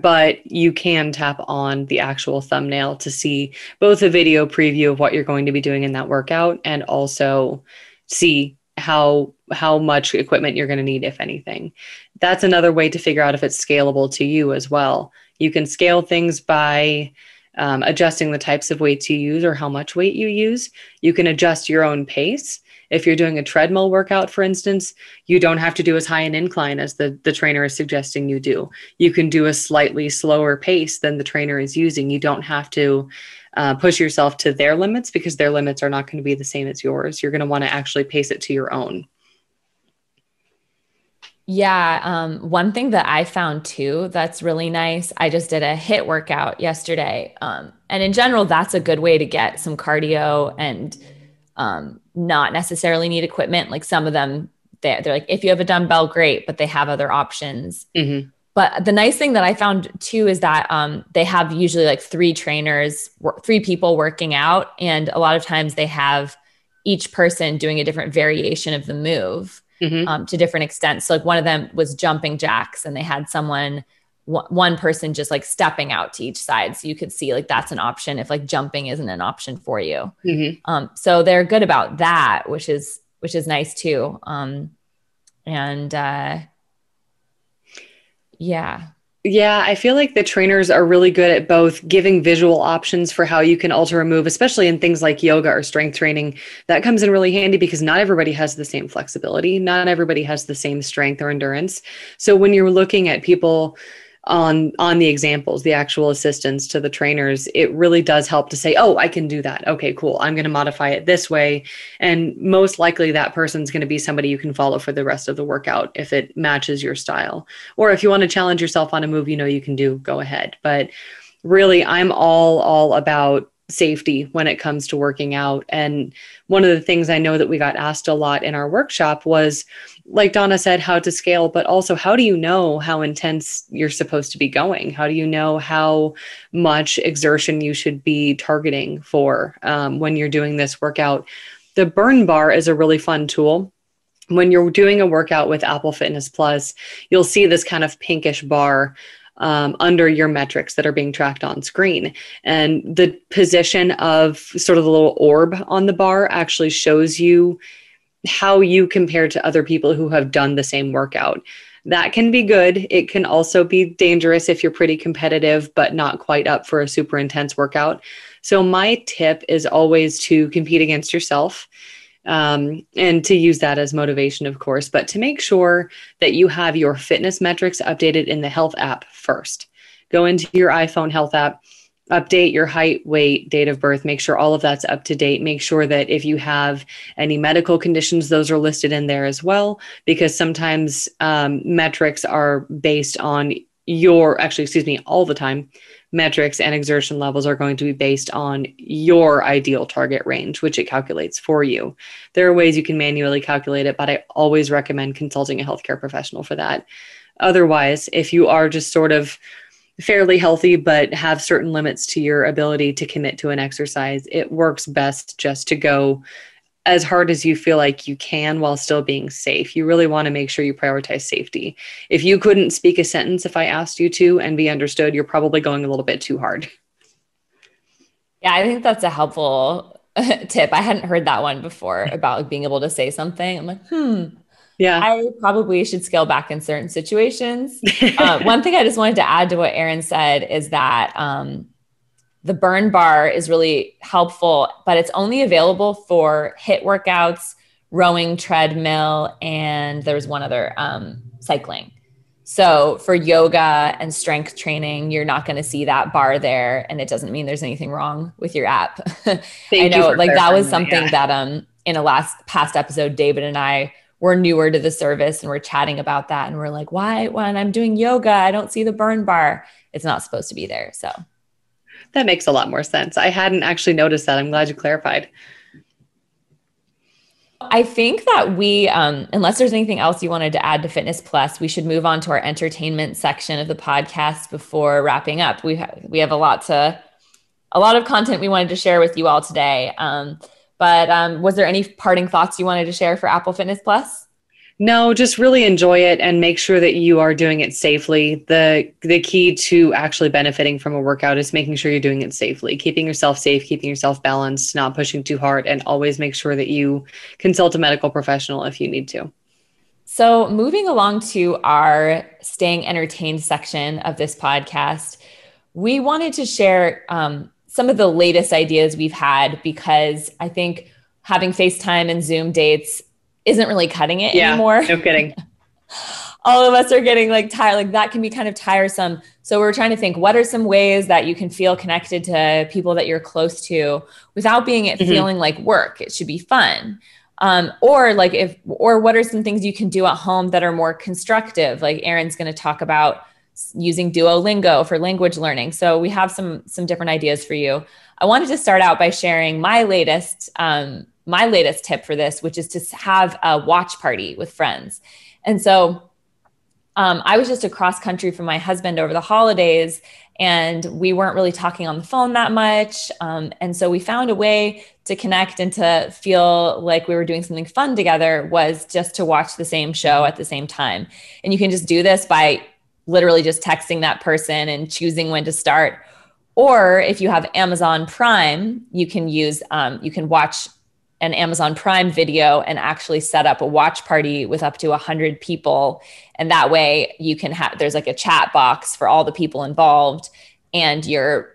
but you can tap on the actual thumbnail to see both a video preview of what you're going to be doing in that workout and also see how how much equipment you're going to need, if anything. That's another way to figure out if it's scalable to you as well. You can scale things by um, adjusting the types of weights you use or how much weight you use. You can adjust your own pace. If you're doing a treadmill workout, for instance, you don't have to do as high an incline as the, the trainer is suggesting you do. You can do a slightly slower pace than the trainer is using. You don't have to uh, push yourself to their limits, because their limits are not going to be the same as yours. You're going to want to actually pace it to your own. Yeah. Um, one thing that I found too, that's really nice. I just did a HIIT workout yesterday. Um, and in general, that's a good way to get some cardio and um, not necessarily need equipment. Like some of them, they, they're like, if you have a dumbbell, great, but they have other options. Mm-hmm. But the nice thing that I found too, is that, um, they have usually like three trainers, three people working out. And a lot of times they have each person doing a different variation of the move. Mm-hmm. Um, to different extents. So like one of them was jumping jacks, and they had someone, w- one person just like stepping out to each side. So you could see like, that's an option if like jumping isn't an option for you. Mm-hmm. Um, so they're good about that, which is, which is nice too. Um, and uh, yeah. Yeah. I feel like the trainers are really good at both giving visual options for how you can alter a move, especially in things like yoga or strength training. That comes in really handy because not everybody has the same flexibility. Not everybody has the same strength or endurance. So when you're looking at people on, on the examples, the actual assistants to the trainers, it really does help to say, oh, I can do that. Okay, cool. I'm going to modify it this way. And most likely that person's going to be somebody you can follow for the rest of the workout if it matches your style. Or if you want to challenge yourself on a move you know you can do, go ahead. But really, I'm all, all about safety when it comes to working out. And one of the things I know that we got asked a lot in our workshop was, like Donna said, how to scale, but also how do you know how intense you're supposed to be going? How do you know how much exertion you should be targeting for um, when you're doing this workout? The burn bar is a really fun tool. When you're doing a workout with Apple Fitness Plus, you'll see this kind of pinkish bar Um, under your metrics that are being tracked on screen. And the position of sort of the little orb on the bar actually shows you how you compare to other people who have done the same workout. That can be good. It can also be dangerous if you're pretty competitive, but not quite up for a super intense workout. So my tip is always to compete against yourself. Um, and to use that as motivation, of course, but to make sure that you have your fitness metrics updated in the health app first. Go into your iPhone health app, update your height, weight, date of birth, make sure all of that's up to date. Make sure that if you have any medical conditions, those are listed in there as well, because sometimes um, metrics are based on your, actually, excuse me, all the time, metrics and exertion levels are going to be based on your ideal target range, which it calculates for you. There are ways you can manually calculate it, but I always recommend consulting a healthcare professional for that. Otherwise, if you are just sort of fairly healthy, but have certain limits to your ability to commit to an exercise, it works best just to go as hard as you feel like you can while still being safe. You really want to make sure you prioritize safety. If you couldn't speak a sentence, if I asked you to and be understood, you're probably going a little bit too hard. Yeah, I think that's a helpful tip. I hadn't heard that one before about being able to say something. I'm like, hmm. Yeah, I probably should scale back in certain situations. uh, one thing I just wanted to add to what Erin said is that, um, the burn bar is really helpful, but it's only available for HIIT workouts, rowing, treadmill, and there was one other, um, cycling. So for yoga and strength training, you're not going to see that bar there. And it doesn't mean there's anything wrong with your app. I know like that was something that, that, um, in a last past episode, David and I were newer to the service and we're chatting about that. And we're like, why, when I'm doing yoga, I don't see the burn bar. It's not supposed to be there. So that makes a lot more sense. I hadn't actually noticed that. I'm glad you clarified. I think that we, um, unless there's anything else you wanted to add to Fitness Plus, we should move on to our entertainment section of the podcast before wrapping up. We have, we have a lot to, a lot of content we wanted to share with you all today. Um, but um, was there any parting thoughts you wanted to share for Apple Fitness Plus? No, just really enjoy it and make sure that you are doing it safely. The the key to actually benefiting from a workout is making sure you're doing it safely, keeping yourself safe, keeping yourself balanced, not pushing too hard, and always make sure that you consult a medical professional if you need to. So moving along to our Staying Entertained section of this podcast, we wanted to share um, some of the latest ideas we've had, because I think having FaceTime and Zoom dates isn't really cutting it yeah, anymore. No kidding. All of us are getting like tired, like that can be kind of tiresome. So we're trying to think, what are some ways that you can feel connected to people that you're close to without being it mm-hmm. feeling like work? It should be fun. Um, or like if, or what are some things you can do at home that are more constructive? Like Erin's going to talk about using Duolingo for language learning. So we have some, some different ideas for you. I wanted to start out by sharing my latest, um, my latest tip for this, which is to have a watch party with friends. And so um, I was just across country from my husband over the holidays, and we weren't really talking on the phone that much. Um, and so we found a way to connect and to feel like we were doing something fun together was just to watch the same show at the same time. And you can just do this by literally just texting that person and choosing when to start. Or if you have Amazon Prime, you can use, um, you can watch an Amazon Prime video and actually set up a watch party with up to one hundred people. And that way you can have, there's like a chat box for all the people involved, and you're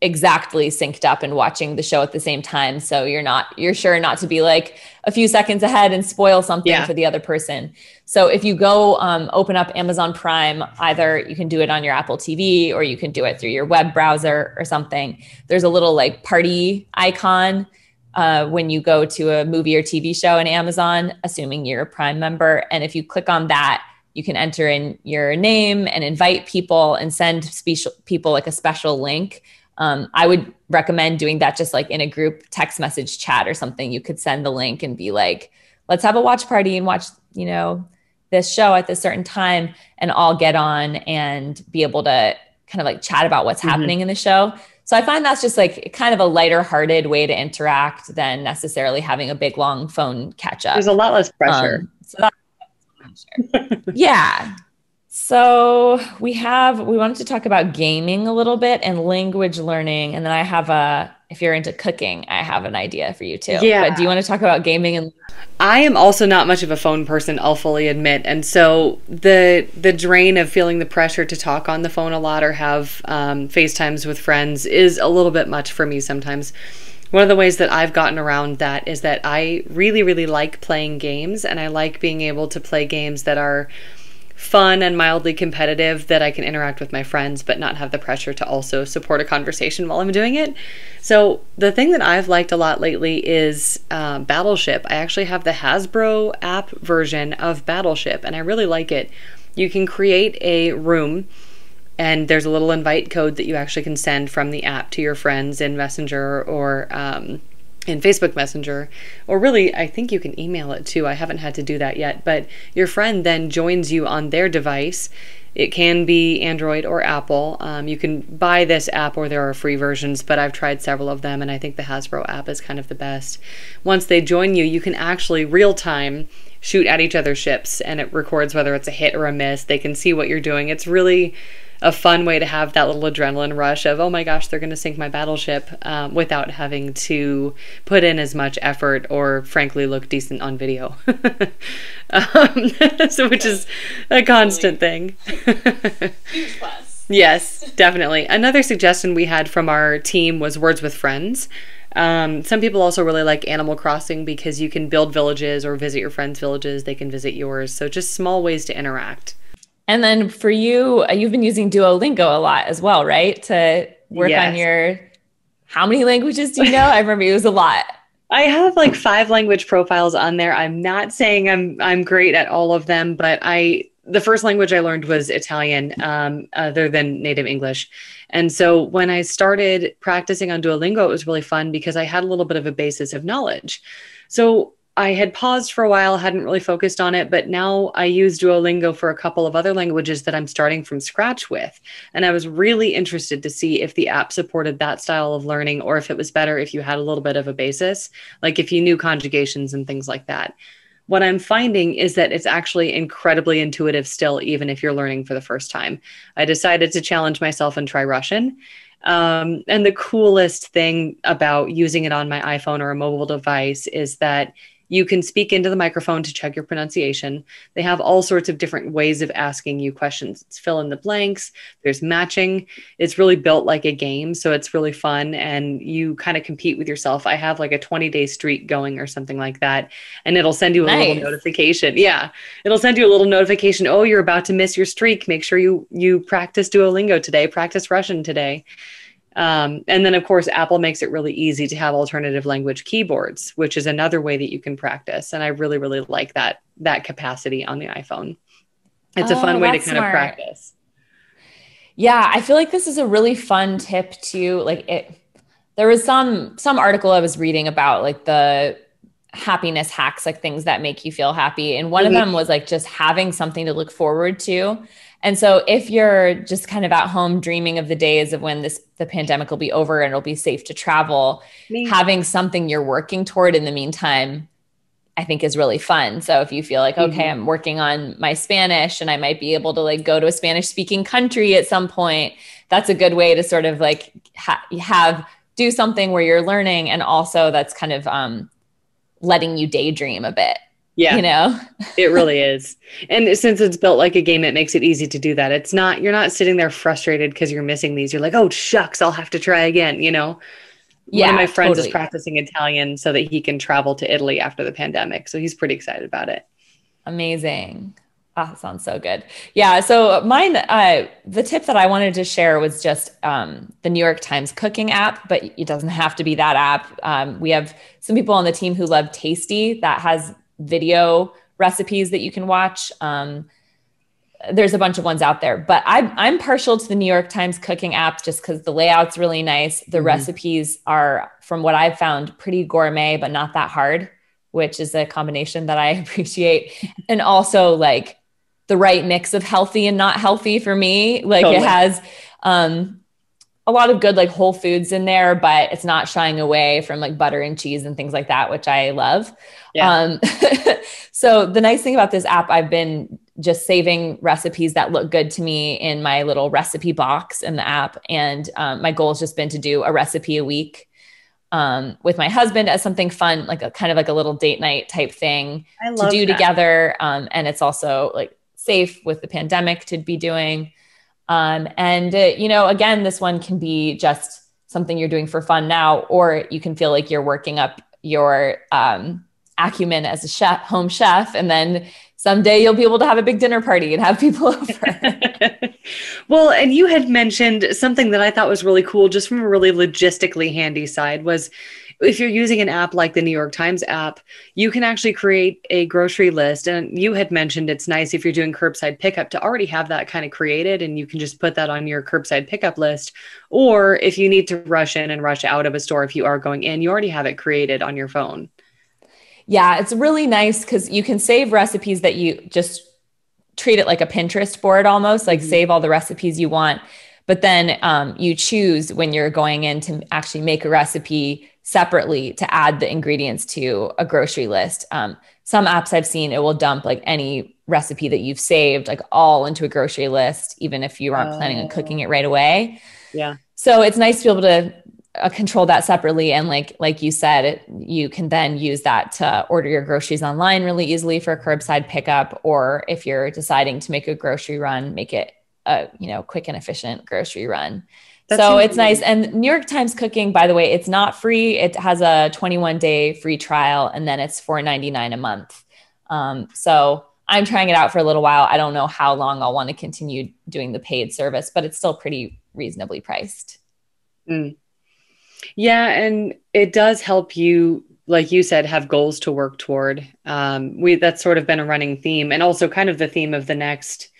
exactly synced up and watching the show at the same time. So you're not, you're sure not to be like a few seconds ahead and spoil something yeah. for the other person. So if you go um, open up Amazon Prime, either you can do it on your Apple T V or you can do it through your web browser or something. There's a little like party icon Uh, when you go to a movie or T V show in Amazon, assuming you're a Prime member. And if you click on that, you can enter in your name and invite people and send special people like a special link. Um, I would recommend doing that just like in a group text message chat or something. You could send the link and be like, let's have a watch party and watch, you know, this show at this certain time, and all get on and be able to kind of like chat about what's mm-hmm. happening in the show. So I find that's just like kind of a lighter hearted way to interact than necessarily having a big long phone catch up. There's a lot less pressure. Um, so that's pressure. yeah. So we have, we wanted to talk about gaming a little bit and language learning. And then I have a, if you're into cooking, I have an idea for you too. Yeah. But do you want to talk about gaming? And I am also not much of a phone person, I'll fully admit. And so the the drain of feeling the pressure to talk on the phone a lot or have um, FaceTimes with friends is a little bit much for me sometimes. One of the ways that I've gotten around that is that I really, really like playing games, and I like being able to play games that are fun and mildly competitive that I can interact with my friends but not have the pressure to also support a conversation while I'm doing it. So the thing that I've liked a lot lately is uh, Battleship. I actually have the Hasbro app version of Battleship, and I really like it. You can create a room, and there's a little invite code that you actually can send from the app to your friends in Messenger or um, in Facebook Messenger, or really I think you can email it too. I haven't had to do that yet, but your friend then joins you on their device. It can be Android or Apple. Um, you can buy this app, or there are free versions, but I've tried several of them, and I think the Hasbro app is kind of the best. Once they join you, you can actually real time shoot at each other's ships, and it records whether it's a hit or a miss. They can see what you're doing. It's really a fun way to have that little adrenaline rush of, oh my gosh, they're going to sink my battleship, um, without having to put in as much effort or frankly look decent on video, um, so, which is a constant thing. Huge plus. Yes, definitely. Another suggestion we had from our team was Words with Friends. Um, some people also really like Animal Crossing because you can build villages or visit your friends' villages. They can visit yours. So just small ways to interact. And then for you, you've been using Duolingo a lot as well, right? To work yes. on your, how many languages do you know? I remember it was a lot. I have like five language profiles on there. I'm not saying I'm I'm great at all of them, but I the first language I learned was Italian, um, other than native English. And so when I started practicing on Duolingo, it was really fun because I had a little bit of a basis of knowledge. So I had paused for a while, hadn't really focused on it, but now I use Duolingo for a couple of other languages that I'm starting from scratch with. And I was really interested to see if the app supported that style of learning, or if it was better if you had a little bit of a basis, like if you knew conjugations and things like that. What I'm finding is that it's actually incredibly intuitive still, even if you're learning for the first time. I decided to challenge myself and try Russian. Um, and the coolest thing about using it on my iPhone or a mobile device is that You can speak into the microphone to check your pronunciation. They have all sorts of different ways of asking you questions. It's fill in the blanks. There's matching. It's really built like a game. So it's really fun. And you kind of compete with yourself. I have like a twenty day streak going or something like that. And it'll send you a nice. little notification. Yeah. It'll send you a little notification. Oh, you're about to miss your streak. Make sure you, you practice Duolingo today. Practice Russian today. Um, and then, of course, Apple makes it really easy to have alternative language keyboards, which is another way that you can practice. And I really, really like that that capacity on the iPhone. It's oh, a fun way to kind smart. of practice. Yeah, I feel like this is a really fun tip too. Like it, there was some some article I was reading about like the happiness hacks, like things that make you feel happy. And one mm-hmm. of them was like just having something to look forward to. And so if you're just kind of at home dreaming of the days of when this the pandemic will be over and it'll be safe to travel, Me. having something you're working toward in the meantime, I think is really fun. So if you feel like, okay, mm-hmm. I'm working on my Spanish and I might be able to like go to a Spanish speaking country at some point, that's a good way to sort of like ha- have, do something where you're learning. And also that's kind of um, letting you daydream a bit. Yeah, you know, it really is. And since it's built like a game, it makes it easy to do that. It's not, you're not sitting there frustrated because you're missing these. You're like, oh, shucks, I'll have to try again. You know, yeah, one of my friends totally. is practicing Italian so that he can travel to Italy after the pandemic. So he's pretty excited about it. Amazing. Oh, that sounds so good. Yeah. So mine, uh, the tip that I wanted to share was just um, the New York Times cooking app, but it doesn't have to be that app. Um, we have some people on the team who love Tasty that has video recipes that you can watch. Um, there's a bunch of ones out there, but I'm, I'm partial to the New York Times cooking app just because the layout's really nice. The mm-hmm. recipes are, from what I've found, pretty gourmet, but not that hard, which is a combination that I appreciate. And also like the right mix of healthy and not healthy for me. Like totally. it has um, a lot of good like whole foods in there, but it's not shying away from like butter and cheese and things like that, which I love. Yeah. Um, so the nice thing about this app, I've been just saving recipes that look good to me in my little recipe box in the app. And, um, my goal has just been to do a recipe a week, um, with my husband as something fun, like a kind of like a little date night type thing I love to do that. together. Um, and it's also like safe with the pandemic to be doing. Um, and, uh, you know, again, this one can be just something you're doing for fun now, or you can feel like you're working up your, um, acumen as a chef, home chef, and then someday you'll be able to have a big dinner party and have people over. Well, and you had mentioned something that I thought was really cool, just from a really logistically handy side, was if you're using an app like the New York Times app, you can actually create a grocery list. And you had mentioned it's nice if you're doing curbside pickup to already have that kind of created, and you can just put that on your curbside pickup list. Or if you need to rush in and rush out of a store, if you are going in, you already have it created on your phone. Yeah, it's really nice because you can save recipes that you just treat it like a Pinterest board almost, like mm-hmm. save all the recipes you want. But then um, you choose when you're going in to actually make a recipe separately to add the ingredients to a grocery list. Um, some apps I've seen, it will dump like any recipe that you've saved, like all into a grocery list, even if you aren't oh. planning on cooking it right away. Yeah. So it's nice to be able to Uh, control that separately. And like, like you said, it, you can then use that to order your groceries online really easily for curbside pickup. Or if you're deciding to make a grocery run, make it a, you know, quick and efficient grocery run. That's so it's nice. And New York Times cooking, by the way, it's not free. It has a twenty-one day free trial, and then it's four ninety-nine a month. Um, so I'm trying it out for a little while. I don't know how long I'll want to continue doing the paid service, but it's still pretty reasonably priced. Mm. Yeah. And it does help you, like you said, have goals to work toward. Um, we, that's sort of been a running theme, and also kind of the theme of the next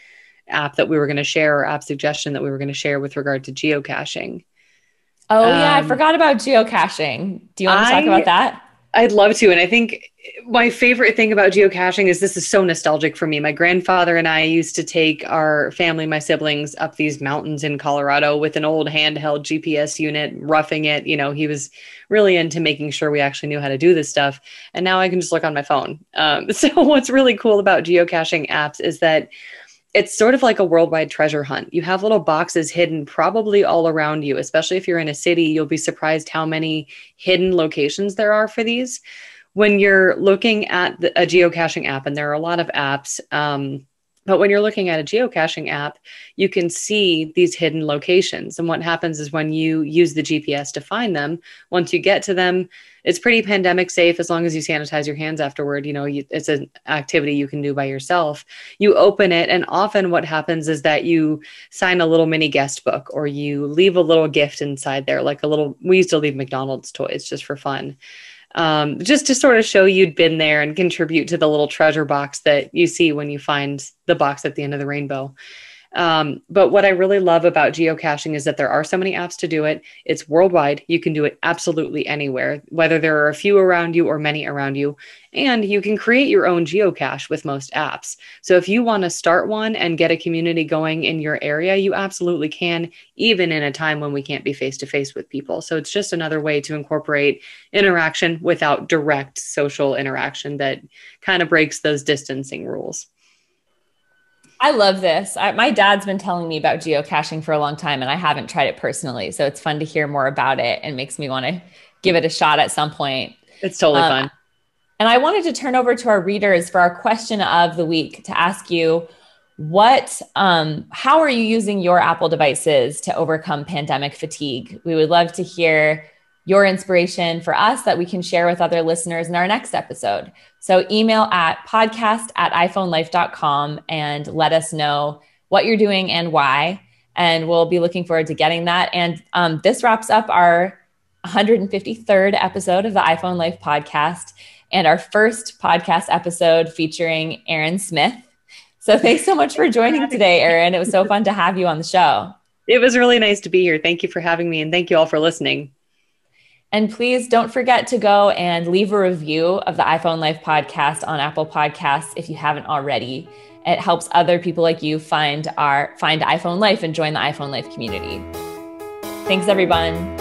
app that we were going to share, or app suggestion that we were going to share, with regard to geocaching. Oh um, yeah. I forgot about geocaching. Do you want to I, talk about that? I'd love to. And I think my favorite thing about geocaching is this is so nostalgic for me. My grandfather and I used to take our family, my siblings, up these mountains in Colorado with an old handheld G P S unit, roughing it. You know, he was really into making sure we actually knew how to do this stuff. And now I can just look on my phone. Um, so what's really cool about geocaching apps is that it's sort of like a worldwide treasure hunt. You have little boxes hidden probably all around you, especially if you're in a city. You'll be surprised how many hidden locations there are for these. when you're looking at the, a geocaching app, and there are a lot of apps, um, but when you're looking at a geocaching app, you can see these hidden locations. And what happens is when you use the G P S to find them, once you get to them, it's pretty pandemic safe as long as you sanitize your hands afterward. You know, you, it's an activity you can do by yourself. You open it, and often what happens is that you sign a little mini guest book, or you leave a little gift inside there, like a little, we used to leave McDonald's toys just for fun. Um, just to sort of show you'd been there and contribute to the little treasure box that you see when you find the box at the end of the rainbow. Um, but what I really love about geocaching is that there are so many apps to do it. It's worldwide. You can do it absolutely anywhere, whether there are a few around you or many around you. And you can create your own geocache with most apps. So if you want to start one and get a community going in your area, you absolutely can, even in a time when we can't be face-to-face with people. So it's just another way to incorporate interaction without direct social interaction that kind of breaks those distancing rules. I love this. I, my dad's been telling me about geocaching for a long time, and I haven't tried it personally. So it's fun to hear more about it, and makes me want to give it a shot at some point. It's totally um, fun. And I wanted to turn over to our readers for our question of the week to ask you what, um, how are you using your Apple devices to overcome pandemic fatigue? We would love to hear your inspiration for us that we can share with other listeners in our next episode. So email at podcast at iphone life dot com and let us know what you're doing and why. And we'll be looking forward to getting that. And um, this wraps up our one hundred fifty-third episode of the iPhone Life podcast, and our first podcast episode featuring Erin Smith. So thanks so much for joining today, Erin. It was so fun to have you on the show. It was really nice to be here. Thank you for having me, and thank you all for listening. And please don't forget to go and leave a review of the iPhone Life podcast on Apple Podcasts if you haven't already. It helps other people like you find our find iPhone Life and join the iPhone Life community. Thanks, everyone.